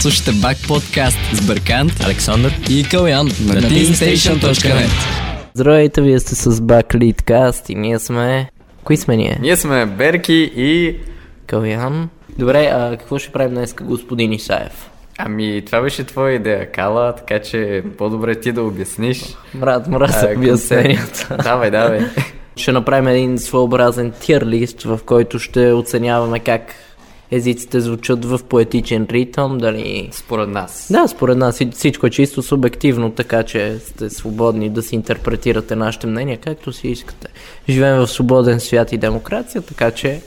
Слушайте Back Podcast с Бъркант, Александър и Калян на Dingstation.net. Здравейте, вие сте с Back Leadcast и ние сме... Кои сме ние? Ние сме Берки и... Калян. Добре, а какво ще правим днес, господин Исаев? Ами, това беше твоя идея, Кала, така че по-добре ти да обясниш. Мраз обясненията. Давай. Ще направим един своеобразен тирлист, в който ще оценяваме как езиците звучат в поетичен ритъм, дали... Според нас. Да, според нас. Всичко е чисто субективно, така че сте свободни да си интерпретирате нашите мнения, както си искате. Живеем в свободен свят и демокрация, така че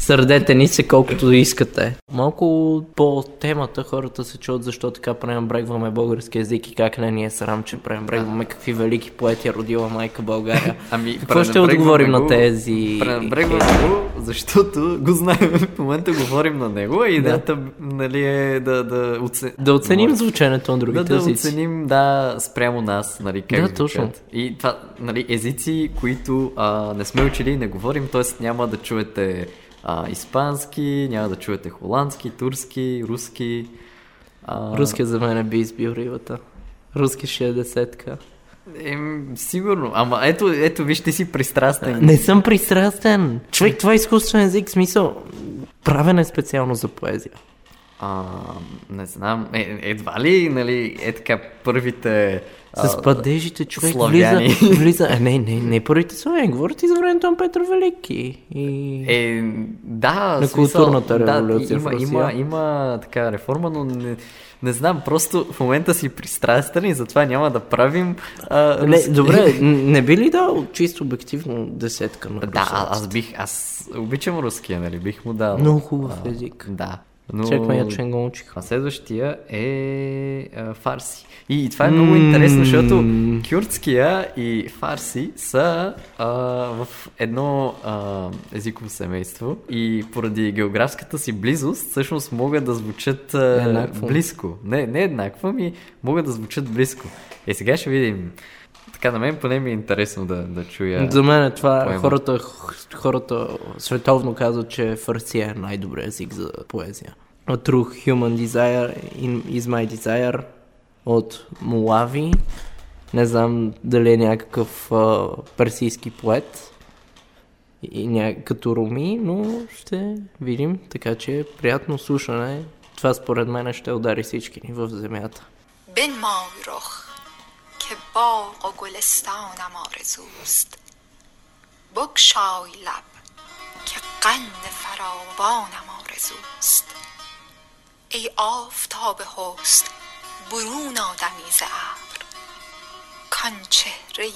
сърдете ни се колкото искате. Малко по темата хората се чуят защо така пренебрегваме български език и как не ни е срам, че пренебрегваме какви велики поети родила майка България. Ами, какво ще отговорим на тези? Пренебрегваме го, защото го знаем. В момента говорим на него, а идеята нали, е да оценим звученето на другите езици. Да оценим, спрямо нас. Нали, как да, точно. И това, нали, езици, които не сме учили и не говорим, т.е. няма да чуете испански, няма да чуете холандски, турски, руски. Руски за мен би избил ривата. Руски 60-ка. Сигурно. Ама ето виж, ти си пристрастен. Не съм пристрастен. Човек, това е изкуствен език, смисъл. Правен е специално за поезия. Не знам. Едва ли, нали, така първите... С падежите човек влиза. Не първите славяни, говорят и за времето на Петър Велики. И... на културната революция в Русия. Има така реформа, но не знам, просто в момента си пристрастен и затова няма да правим... Добре, не би ли дал чисто обективно 10 на русата? Да, аз обичам руския, нали, бих му дал. Много хубав език. Да. Но... Чакай, я го научих. А следващия е фарси. И това е много интересно, защото кюрдския и фарси са в едно езиково семейство и поради географската си близост всъщност могат да звучат близко. Не еднакво, ми могат да звучат близко. Е, сега ще видим. Така, на мен поне ми е интересно да чуя. За мен е това, хората световно казват, че фарси е най-добрият език за поезия. A True Human Desire is My Desire от Мулави. Не знам дали е някакъв персийски поет и като Руми, но ще видим. Така че приятно слушане. Това според мен ще удари всички ни в земята. Бен Маурох که باغ و گلستانم آرزوست بگشای لب که قند فراوانم آرزوست ای آفتاب حسن برون آدمی ز ابر کان چهره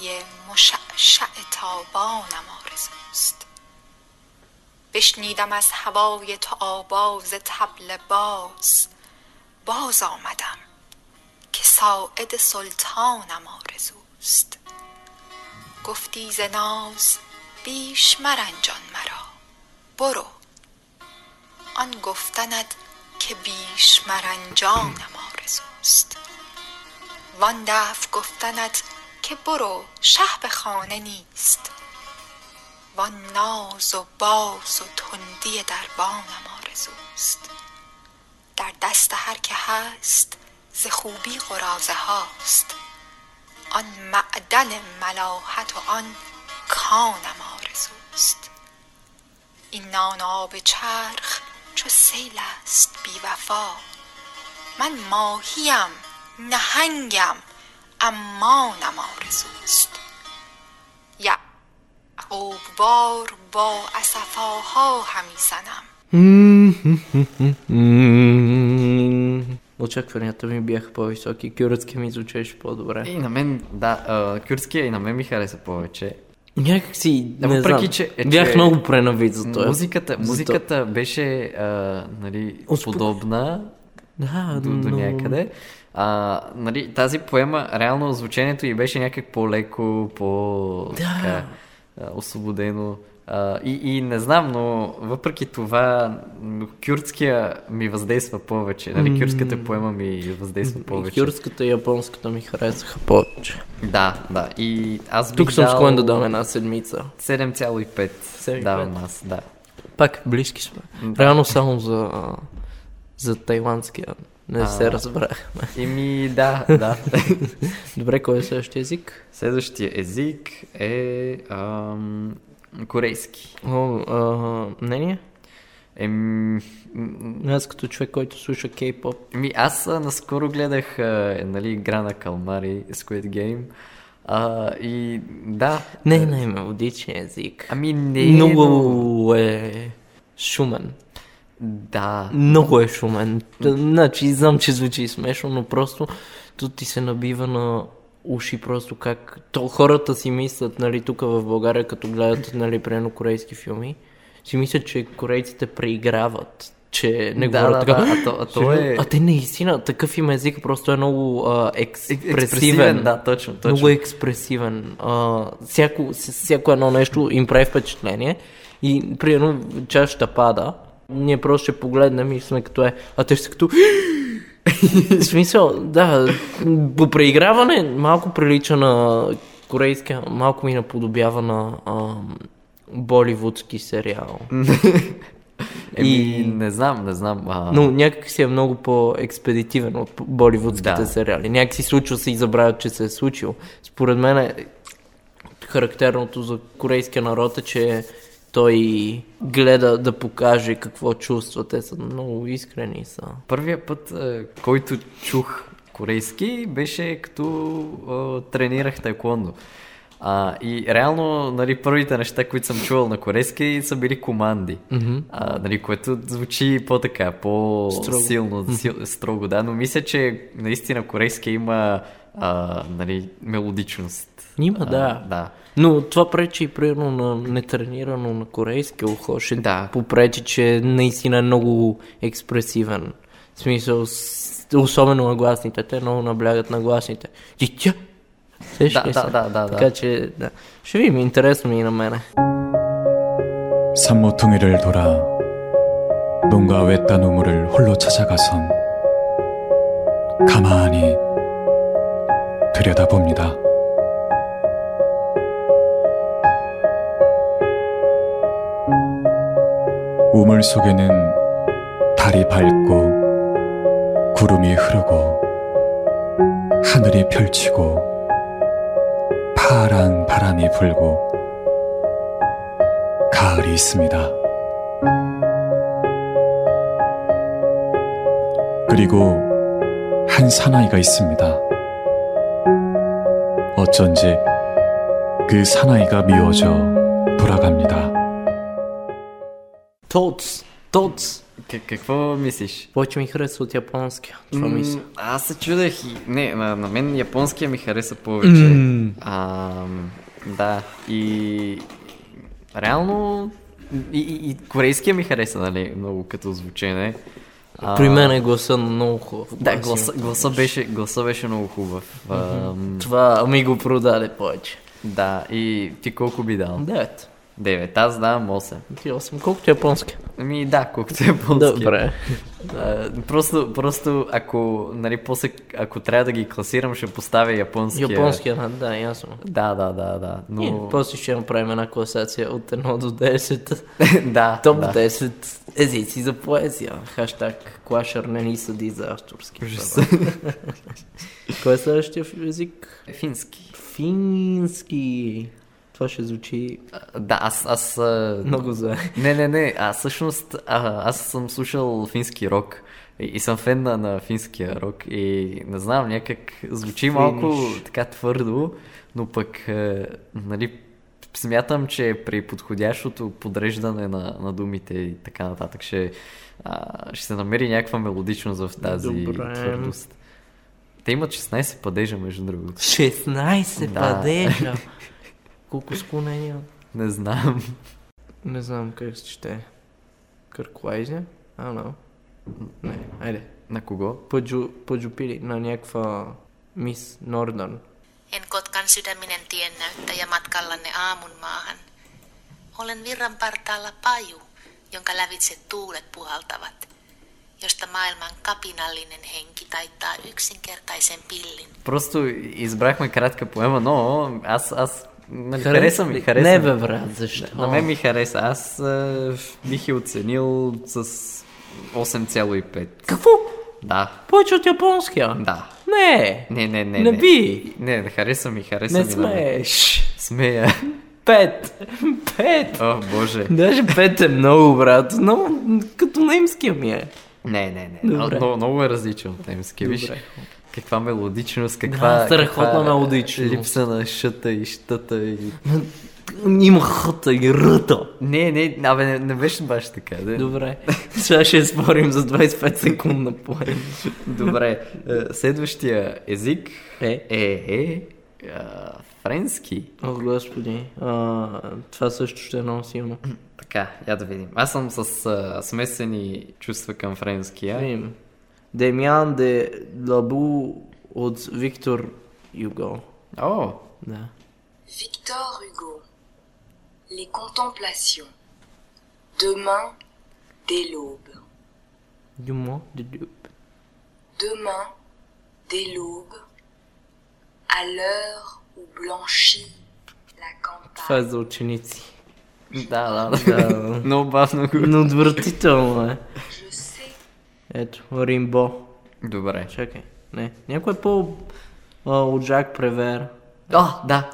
مشعشع تابانم آرزوست بشنیدم از هوای تو آواز طبل باز آمدم که ساعد سلطانم آرزوست گفتی ز ناز بیش مرنجان مرا برو آن گفتند که بیش مرنجانم آرزوست وان دف گفتند که برو شه به خانه نیست وان ناز و باز و تندی دربانم آرزوست در دست هر که هست ز خوبی قرازه هاست آن معدن ملاحت و آن کانم آرزوست این نان آب چرخ چو سیل است بی وفا من ماهیم نهنگم امانم آرزوست یعقوب وار با اسفاها همی زنم. Очакванията ми бяха по-високи. Кюрдския ми звучеше по-добре. И на мен, кюрдския и на мен ми хареса повече. Някак си, не знам, бях много пренавид за това. Музиката беше подобна до някъде. Тази поема, реално звучението ѝ беше някак по-леко, по-освободено. И не знам, но въпреки това кюрдския ми въздейства повече. Нали, кюрдската поема ми въздейства повече. Кюрдската и японската ми харесаха повече. Да. И аз тук съм склонен да дам една 7. 7,5 давам аз. Пак близки сме. Реално само за за тайландския. Не се разбрахме. Еми, да. Добре, кой е следващия език? Следващия език е корейски. Мнение? Аз като човек, който слуша кей-поп. Аз наскоро гледах Игра на калмари, Squid Game. И да. Не е най-мелодичен език. Много е шумен. Да. Много е шумен. Значи, знам, че звучи смешно, но просто тук ти се набива на уши просто как... То, хората си мислят, тук в България, като гледат, примерно корейски филми, си мислят, че корейците преиграват, че не говорят така. А те наистина, такъв им език, просто е много експресивен. Да, точно. Много експресивен. Всяко едно нещо им прави впечатление и, примерно, чашата пада. Ние просто ще погледнем и сме като а те ще като... В смисъл, да, по преиграване малко прилича на корейска, малко ми наподобява на боливудски сериал. Не знам. Но някак си е много по-експедитивен от боливудските сериали. Някак си случва се и забравят, че се е случил. Според мен характерното за корейския народ е, че той гледа да покаже какво чувства. Те са много искрени са. Първия път, който чух корейски, беше като тренирах таеквондо. И реално, първите неща, които съм чувал на корейски, са били команди. Mm-hmm. Което звучи по-така, по-силно, строго, да. Но мисля, че наистина корейски има мелодичност. Има. Но това пречи, примерно, на нетренирано на корейски ухо. Попречи, че наистина е много експресивен. В смисъл, особено на гласните. Те много наблягат на гласните. Да. Така че, да. Ще видим, интересно ми и на мене. 산모퉁이를 돌아 뭔가 외딴 우물을 홀로 찾아가선 가만히 들여다봅니다. 우물 속에는 달이 밝고 구름이 흐르고 하늘이 펼치고 파란 바람이 불고 가을이 있습니다. 그리고 한 사나이가 있습니다. 어쩐지 그 사나이가 미워져 돌아갑니다. Tots. Какво мислиш? Повече ми харесва от японския. Това мисля. Аз се чудех и... Не, на мен японския ми хареса повече. И... Реално... И корейския ми хареса, много като звучене. При мен е гласа много хубав. Да, гласа беше много хубав. Това ми го продаде повече. Да, и ти колко би дал? 9. Аз давам 8. 8. Колкото японски? Колкото японски. Добре. Просто ако, после, ако трябва да ги класирам, ще поставя японския. Японския, да, ясно. Да. Но... И после ще направим една класация от 1 до 10. Топ 10 езици за поезия. Хаштаг Клашър не ни съди за авторски. Кой е следващия език? Фински. Това ще звучи... Аз... Много зле. Не. Аз съм слушал фински рок. И съм фен на финския рок. И не знам, някак звучи малко така твърдо, но пък, смятам, че при подходящото подреждане на думите и така нататък ще се намери някаква мелодичност в тази твърдост. Те имат 16 падежа, между другото. 16 падежа! Колко склонения? Не знам как се чете. Кърклайзия? Не, айде. На кого? Пъджупили, на някаква мис Нордърн. En Kotkan sydäminen tien näyttäjä matkallanne aamun maahan. Olen virran partaalla paju, jonka lävitse tuulet puhaltavat, josta maailman kapinallinen henki taittaa yksinkertaisen pillin. Просто избрахме кратка поема, но аз Хареса ми. Не бе, брат, защо? На мен ми хареса. Аз бих я оценил с 8,5. Какво? Да. Повече от японския? Да. Не. Не би. Не, хареса ми. Не смееш. Смея. 5. О, боже. Даже 5 е много, брат. Много, като немския ми е. Не. Много е различен от немския. Виж, каква мелодичност, страхотна мелодичност. Липса на шата и щата и... Има хата и ръта. Не беше баш така. Да? Добре. Сега ще спорим за 25 секундна поема. Добре. Следващия език е френски. О, господи. Това също ще е много силно. Така, я да видим. Аз съм с смесени чувства към френския. Демиан де Лабу от Виктор Юго. О! Да. Виктор Юго. Les contemplations. Demain dès l'aube. Demain dès l'aube. À l'heure où blanchit la campagne. Това е за ученици. Да. Много бавно го. Но отвратително е. Ето, Римбо. Добре. Чакай. Не. Някой е по... от Жак Превер. О, да.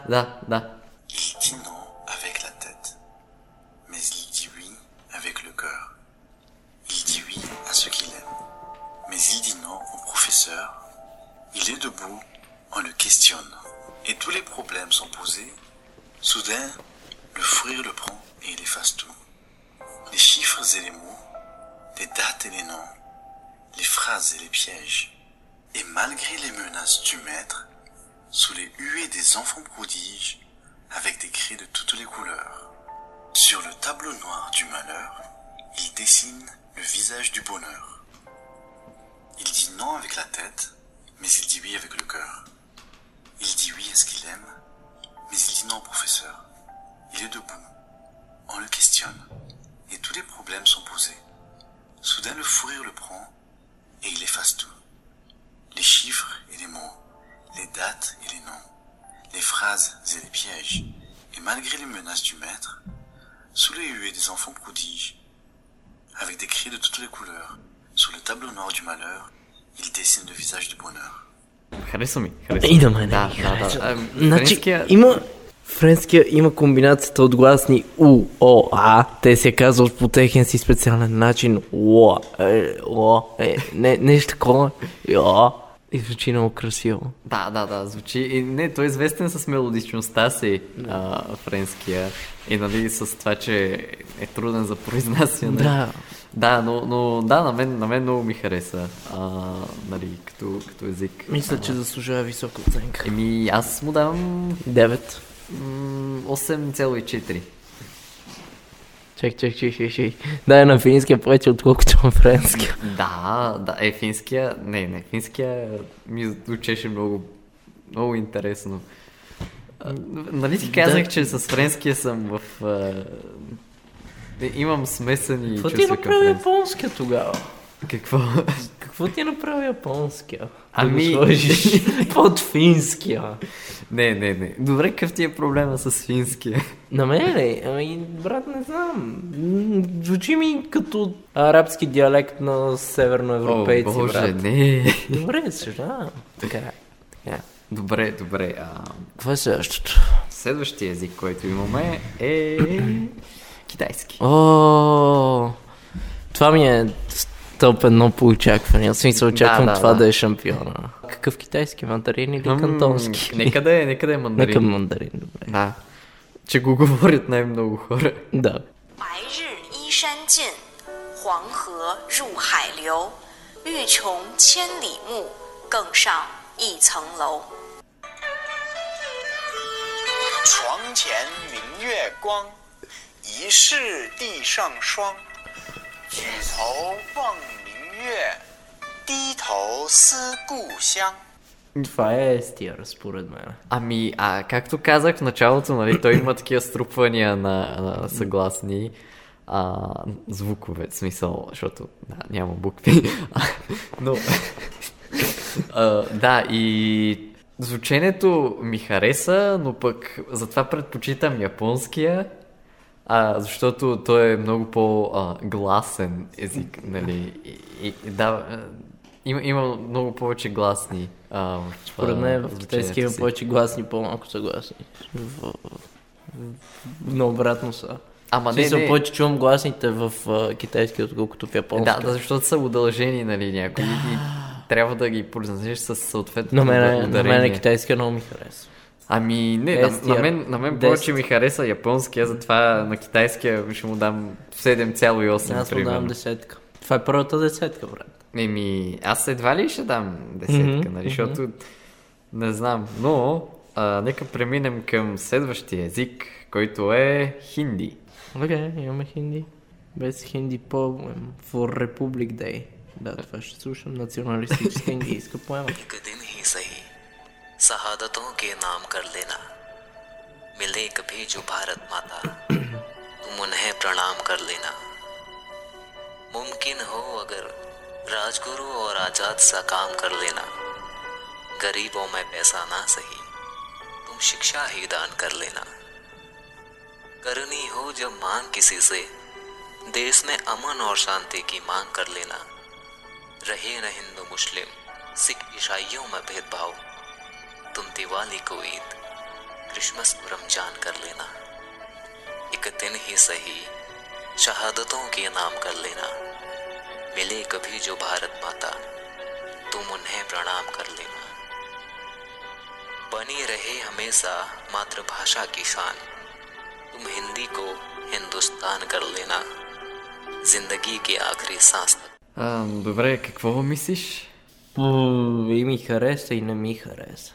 Il est debout, on le questionne, et tous les problèmes sont posés. Soudain, le fou rire le prend et il efface tout. Les chiffres et les mots, les dates et les noms, les phrases et les pièges. Et malgré les menaces du maître, sous les huées des enfants prodiges, avec des craies de toutes les couleurs, sur le tableau noir du malheur, il dessine le visage du bonheur. Il dit non avec la tête, mais il dit oui avec le cœur. Il dit oui à ce qu'il aime, mais il dit non, professeur. Il est debout. On le questionne, et tous les problèmes sont posés. Soudain, le fou rire le prend, et il efface tout. Les chiffres et les mots, les dates et les noms, les phrases et les pièges, et malgré les menaces du maître, sous les huées des enfants prodiges, avec des cris de toutes les couleurs, sur le tableau noir du malheur, il dessine le visage du bonheur. Хареса ми. И да ме значи, има френския, има комбинацията от гласни У, О, А. Те се казват по техен си специален начин. О, О, нещо такова. О. И звучи много красиво. Да, звучи. И не, той е известен с мелодичността си, френския. И нали с това, че е труден за произнасяне. Да, но да, на мен много ми хареса. Нали, като език. Мисля, че заслужава висока оценка. Еми, аз му давам... 9. 8,4. Чек. Да, е на финския повече, отколкото на френския. Да, е финския... Не, финския ми звучеше много интересно. Нали ти казах, че с френския съм в... Имам смесени чувства. Какво ти направи японския тогава? Какво ти направи японския? Ами... сложиш под финския. Не. Добре, какъв ти е проблема с финския? На мен ли? Ами, брат, не знам. Звучи ми като арабски диалект на северноевропейци, брат. О, боже, не. Добре, сега. Така. Добре. Какво е следващото? Следващия език, който имаме е... китайски. О, това ми е топ 1 по очакване. Аз мисля, очаквам да е шампиона. Какъв китайски? Мандарин или кантонски? Нека да е мандарин. Нека мандарин, добре. Да. Че го говорят най-много хора. Да. Чуанг 疑是地上霜 举头望明月 低头思故乡. Това е естия, разпоред мен. Ами, както казах в началото, нали, той има такива струпвания на съгласни звукове, в смисъл, защото няма букви. Но, да, и звученето ми хареса, но пък затова предпочитам японския. Защото той е много по-гласен език, нали? И да, има много повече гласни. Според мен в китайски има повече гласни, по-малко са гласни. Но обратно са. Ама не. Повече чувам гласните в китайски, отколкото в японски. Да, защото са удължени, нали, някои. Трябва да ги произнесеш със съответно ударение. На мен китайски много ми харесва. Ами не, на мен повече ми хареса японския, затова на китайския ще му дам 7,8. Аз му дам десетка. Това е първата десетка, брат. Еми, аз едва ли ще дам десетка, нали, защото не знам. Но нека преминем към следващия език, който е хинди. Окей, имаме хинди. Без хинди поем. For Republic Day. Да, това ще слушам. Националистическа индийска поема. शहादतों के नाम कर लेना मिले कभी जो भारत माता तुम उन्हें प्रणाम कर लेना मुमकिन हो अगर राजगुरु और आजाद सा काम कर लेना गरीबों में पैसा ना सही तुम शिक्षा ही दान कर लेना करनी हो जब मांग किसी से देश में अमन और शांति की मांग कर लेना रहे न हिंदू मुस्लिम सिख ईसाइयों में भेदभाव तुम दिवाली को ईद क्रिसमस को रमजान कर लेना एक दिन ही सही शहादतों के नाम कर लेना मिले कभी जो भारत माता तुम उन्हें प्रणाम कर लेना बनी रहे हमेशा मातृभाषा की शान तुम हिंदी को हिंदुस्तान कर लेना जिंदगी के आखिरी सांस Добре, какво мислиш? И ми хареса, и не ми хареса.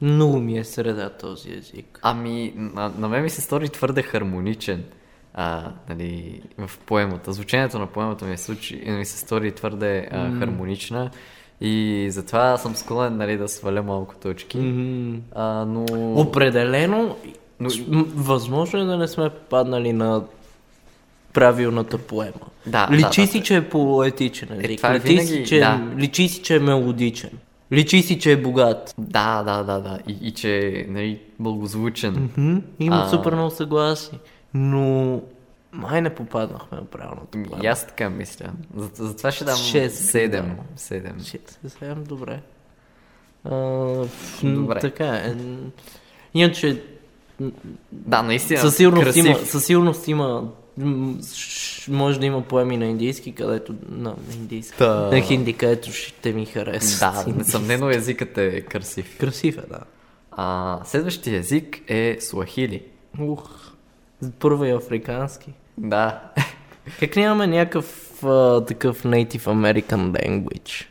Много ми е среда този език. Ами, на мен ми се стори твърде хармоничен, нали, в поемата. Звучението на поемата ми се стори твърде хармонична и затова съм склонен, нали, да сваля малко точки. Но... Определено, но... възможно е да не сме попаднали на правилната поема. Да, личи си, че е поетичен език. Личи си, че е мелодичен. Личи си, че е богат. Да. И че е, нали, благозвучен. Има супер много съгласи. Но май не попаднахме на правилната плана. Аз така мисля. Затова ще дам 7. 7, добре. Добре. Така е. Иначе... Да, наистина. Със сигурност има... Може да има поеми на индийски, където... На хинди, където ще ми хареса. Да, несъмнено езикът е красив. Красив е, да. Следващия език е суахили. Първо е африкански. Да. Как нямаме някакъв такъв Native American language?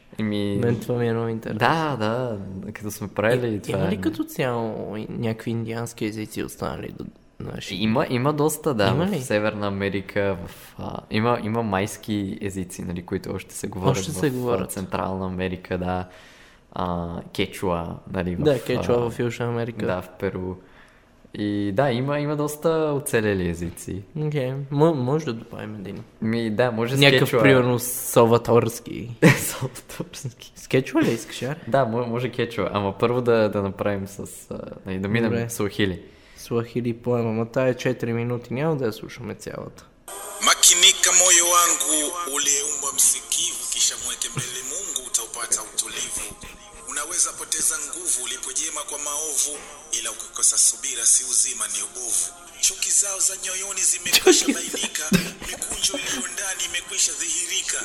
Мен това ми е много интересно. Да, като сме правили това. Има ли като цяло някакви индиански езици останали до... Има доста, да, в Северна Америка, има майски езици, нали, които още се говорят в Централна Америка, да, кечуа, нали, кечуа в Южна Америка. Да, в Перу. И да, има доста оцелели езици. Окей, може да добавим един. Да, може с кечуа. Някакъв, примерно, салваторски. С кечуа ли искаш, яр? Да, може кечуа, ама първо да направим да минем суахили. Суахили поема, ама тая 4 минути няма да я слушаме цялата. Makinika moyo wangu uliyeumba msikivu kisha mweke mbele Mungu utaupata utulivu. Unaweza poteza nguvu ulipojema kwa maovu ila ukikosa subira si uzima ni ubovu. Chuki zao za nyoyoni zimekwisha bainika, mikunjo iliyo ndani imekwisha dhihirika.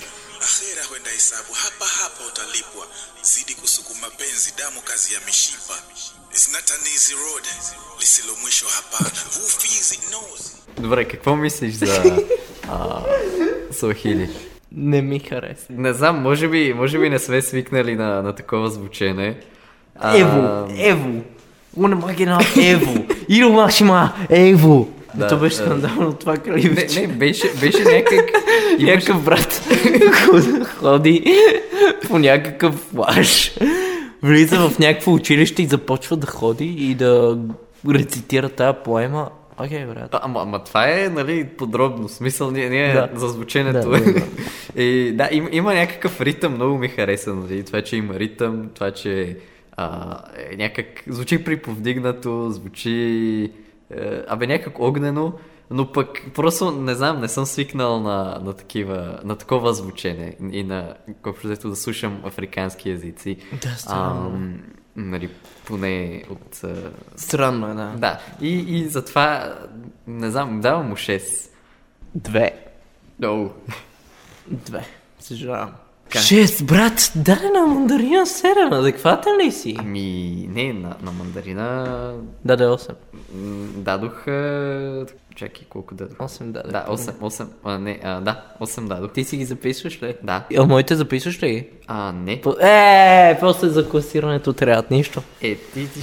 Akhera huenda hesabu hapa utalipwa. Zidi kusukuma penzi damu kazi ya mishipa. It's not an easy road. Лисило мишо хапана. Who feels it knows. Добре, какво мислиш за суахили? Не ми хареса. Не знам, може би не сме свикнали на такова звучене. Ево. Уна магина ево. Иромашима ево. Да, то беше скандално това краливче. Не, беше някак... Някакъв брат ходи по някакъв лаж. Влиза в някакво училище и започва да ходи и да рецитира тая поема. Окей, брат. Ама това е, нали, подробно. Смисъл не е за звученето. Да. И, да, има някакъв ритъм, много ми хареса. Нали? Това, че има ритъм, това, че някак звучи приповдигнато, звучи някак огнено, но пък просто не знам, не съм свикнал на такова звучение и на да слушам африкански езици. Да, странно. Нали, поне от... Странно е, да. Да, и затова, не знам, давам му 6. 2. Оу. 2. Съжалявам. 6, брат, дай на мандарина 7, адекватен ли си? Ами, не, на мандарина... Даде 8. Дадох... Чакай, колко дадох? 8 дадох. Да, 8. Не, да, 8 дадох. Ти си ги записваш ли? Да. А моите записваш ли ги? Не. После за класирането трябват нищо. Ти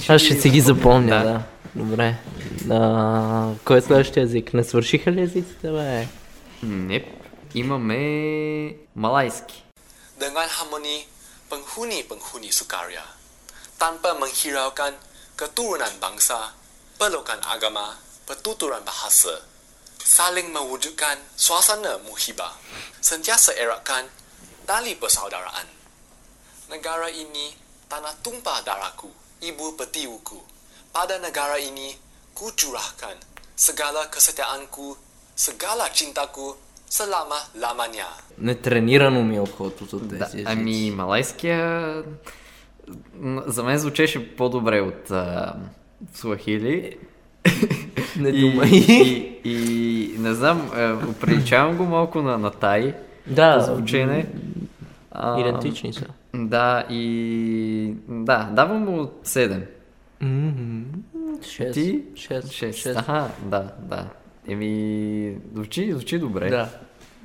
аз ще си ги запомня, да. Добре. Кой е следващия език? Не свършиха ли езиците, бе? Не, имаме малайски. Dengan harmoni penghuni-penghuni sukaria, tanpa menghiraukan keturunan bangsa, perlukan agama, pertuturan bahasa, saling mewujudkan suasana muhibah, sentiasa eratkan tali persaudaraan. Negara ini tanah tumpah darahku, ibu pertiwiku. Pada negara ini ku curahkan segala kesetiaanku, segala cintaku. Салама, ламаня. Нетренирано ми е обходството от тези езици. Ами малайския за мен звучеше по-добре от суахили. Не думай. И не знам, приличавам го малко на тай. Да, звучене. Идентични са. Да, и... Да, давам му 7. 6. Ти? 6. Аха, да. Еми, звучи добре. Да.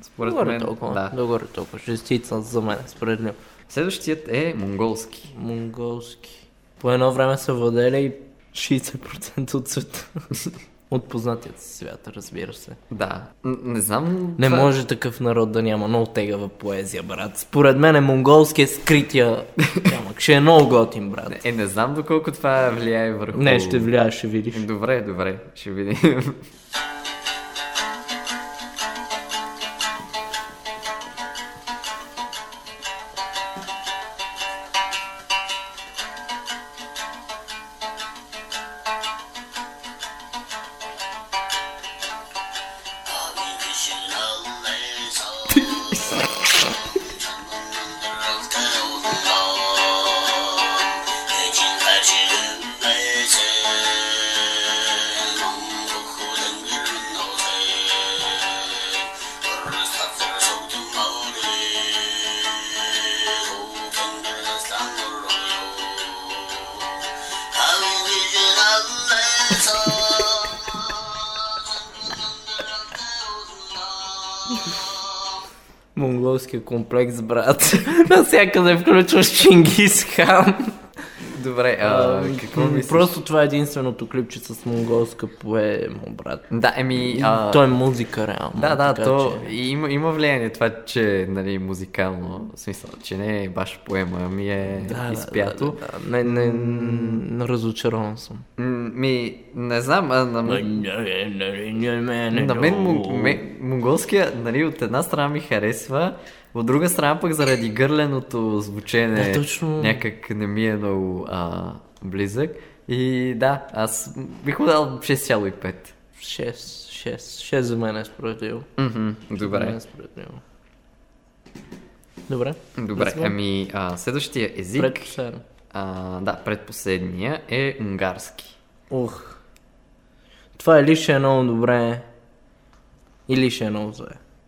Според мен, толкова. Догоре толкова. Шестица за мен, според него. Следващият е монголски. Монголски. По едно време са владели 60% от света. От познатият свят, разбира се. Да. Не знам... Не може такъв народ да няма много тегава поезия, брат. Според мен е монголски е скрития. Ще е много готин, брат. Не знам доколко това влияе върху... Не, ще влияе, ще видиш. Добре, ще видим. Монголския комплекс, брат. Навсякъде включваш Чингис Хан. Добре, какво мислиш? Просто това е единственото клипче с монголска поема, брат. Да, той е музика, реално. Да, то че... има влияние това, че нали, музикално, в смисъл, че не е баш поема, ами е изпято. Да. Не, разочарован съм. Не знам, на мен монголския, нали, от една страна ми харесва, от друга страна пък заради гърленото звучене някак не ми е много близък. И да, аз бих му дал 6,5. 6 за мен е справедливо. Добре. Добре, ами следващия език... Предпоследен. Предпоследния е унгарски. Това е ли ще е много добре или ще е много зле.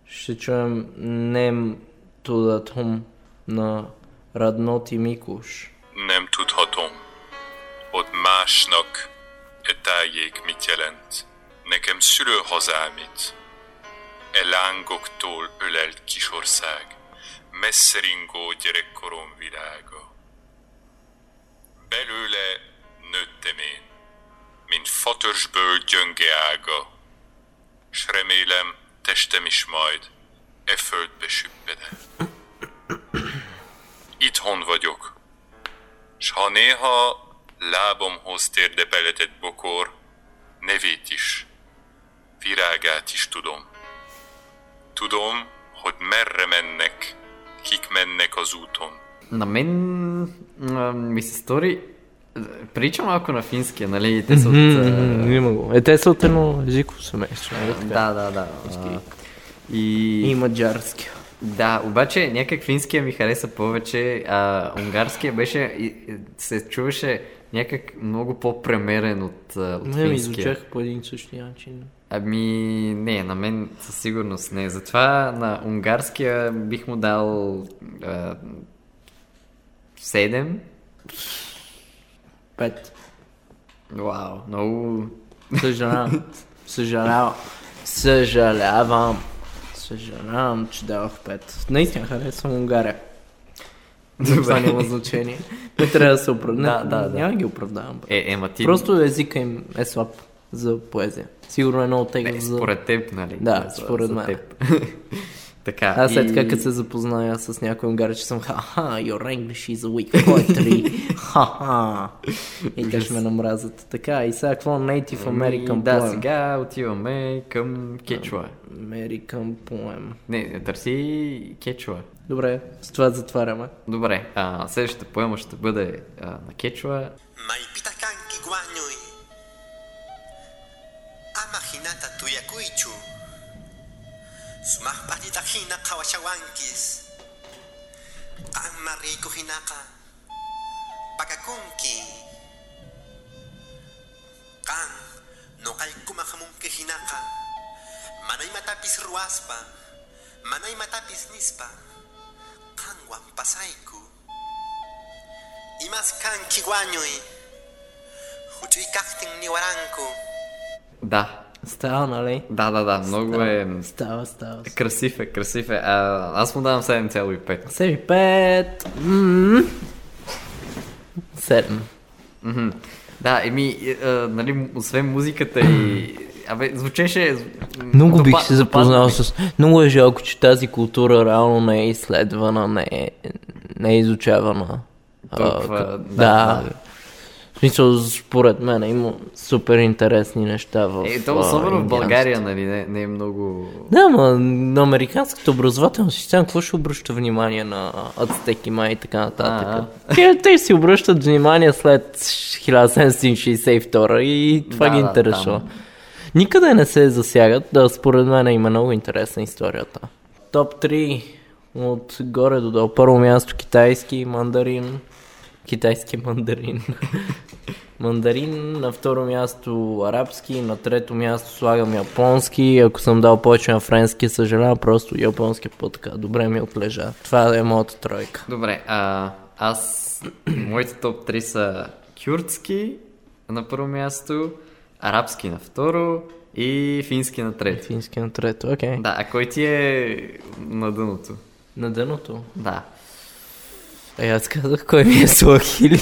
Ще чуем Нем Тудатум на Радноти Миклós. Nem tudhatom, ott másnak e tájék mit jelent, nekem szülőhazámit. E lángoktól ölelt kisország, messze ringó gyerekkorom világa. Belőle nőttem én, mint fatörzsből gyönge ága, s remélem, testem is majd e földbe süppede. Itthon vagyok, s ha néha lábomhoz térde beletett bokor, nevét is, virágát is tudom. Tudom, hogy merre mennek, kik mennek az úton. Na, men mi se sztori Прича малко на финския, нали? Те са от... Има го. Те са от едно езиково семейство. Да. И маджарски. Да, обаче някак финския ми хареса повече, а унгарския беше, се чуваше някак много по-премерен от финския. Не, ми звучах по един същия начин. Не, на мен със сигурност не. Затова на унгарския бих му дал 7. 5. Вау, много... Съжалявам, че давах 5. Наистина харесвам Унгария. Това няма значение. Не трябва да се оправдавам. Да. Няма ги оправдавам. Ти... Просто езика им е слаб за поезия. Сигурно е много тегло за... Според теб, нали? Да, според мен. Така, аз след така, като се запозная с някой унгарец, че съм your English is weak poetry, и те ще ме намразят. Така, и сега какво? Native American Poem. Да, сега отиваме към кечуа. American Poem. Не, търси кечуа. Добре, с това затваряме. Добре, следващата поема ще бъде на кечуа. Майпитаканки гуанюй, амахината туякуичу, Sumah patita hina kawashawankis Ang mariko hinaka Pagkakunki Kang Nukal kumakamungki hinaka Manay matapis ruaspa Manay matapis nispa Kang wampasaiku Imas kang kiwanyoy Hutuy kakting niwaranku Da Става, нали? Да, много е... Става. Красив е. Аз му давам 7,5. 7,5... 7. Да, нали, освен музиката и... звучеше... Много бих се запознал с... Много е жалко, че тази култура реално не е изследвана, не е изучавана. Да. В смисъл, според мен има супер интересни неща в особено в България, нали, не е много... Да, на американската образователна система, какво ще обръща внимание на ацтеки, май и така нататък? Те си обръщат внимание след 1762 и това ги интересува. Никъде не се засягат, според мен има много интересна историята. Топ 3 от горе до долу. Първо място китайски, мандарин. Китайски мандарин. Мандарин, на второ място арабски, на трето място слагам японски. Ако съм дал повече на френски, съжалявам, просто японски по-така. Добре ми отлежа. Това е моята тройка. Добре, моите топ 3 са кюртски на първо място, арабски на второ и фински на трето. Окей. Да, а кой ти е на дъното? На дъното? Да. Аз казах, кой ми е суахили.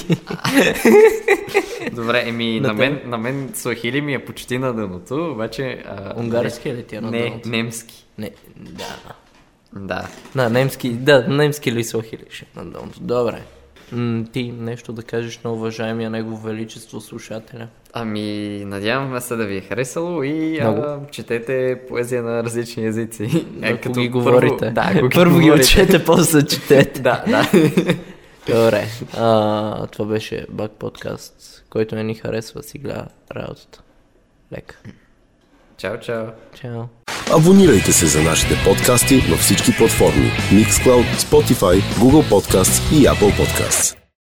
Добре, на мен суахили ми е почти на дъното, обаче... Унгарски е ли тя на дъното? Не, немски. Да. Немски или суахили ще на дъното. Добре. Ти нещо да кажеш на уважаемия Негово Величество слушателя? Надяваме се да ви е харесало и четете поезия на различни езици. Ако ги говорите. Първо ги учете, после четете. Да. Добре. Това беше Back Podcast, който не ни харесва, си гледа работата. Лека. Чао. Абонирайте се за нашите подкасти на всички платформи: Mixcloud, Spotify, Google Podcasts и Apple Podcasts.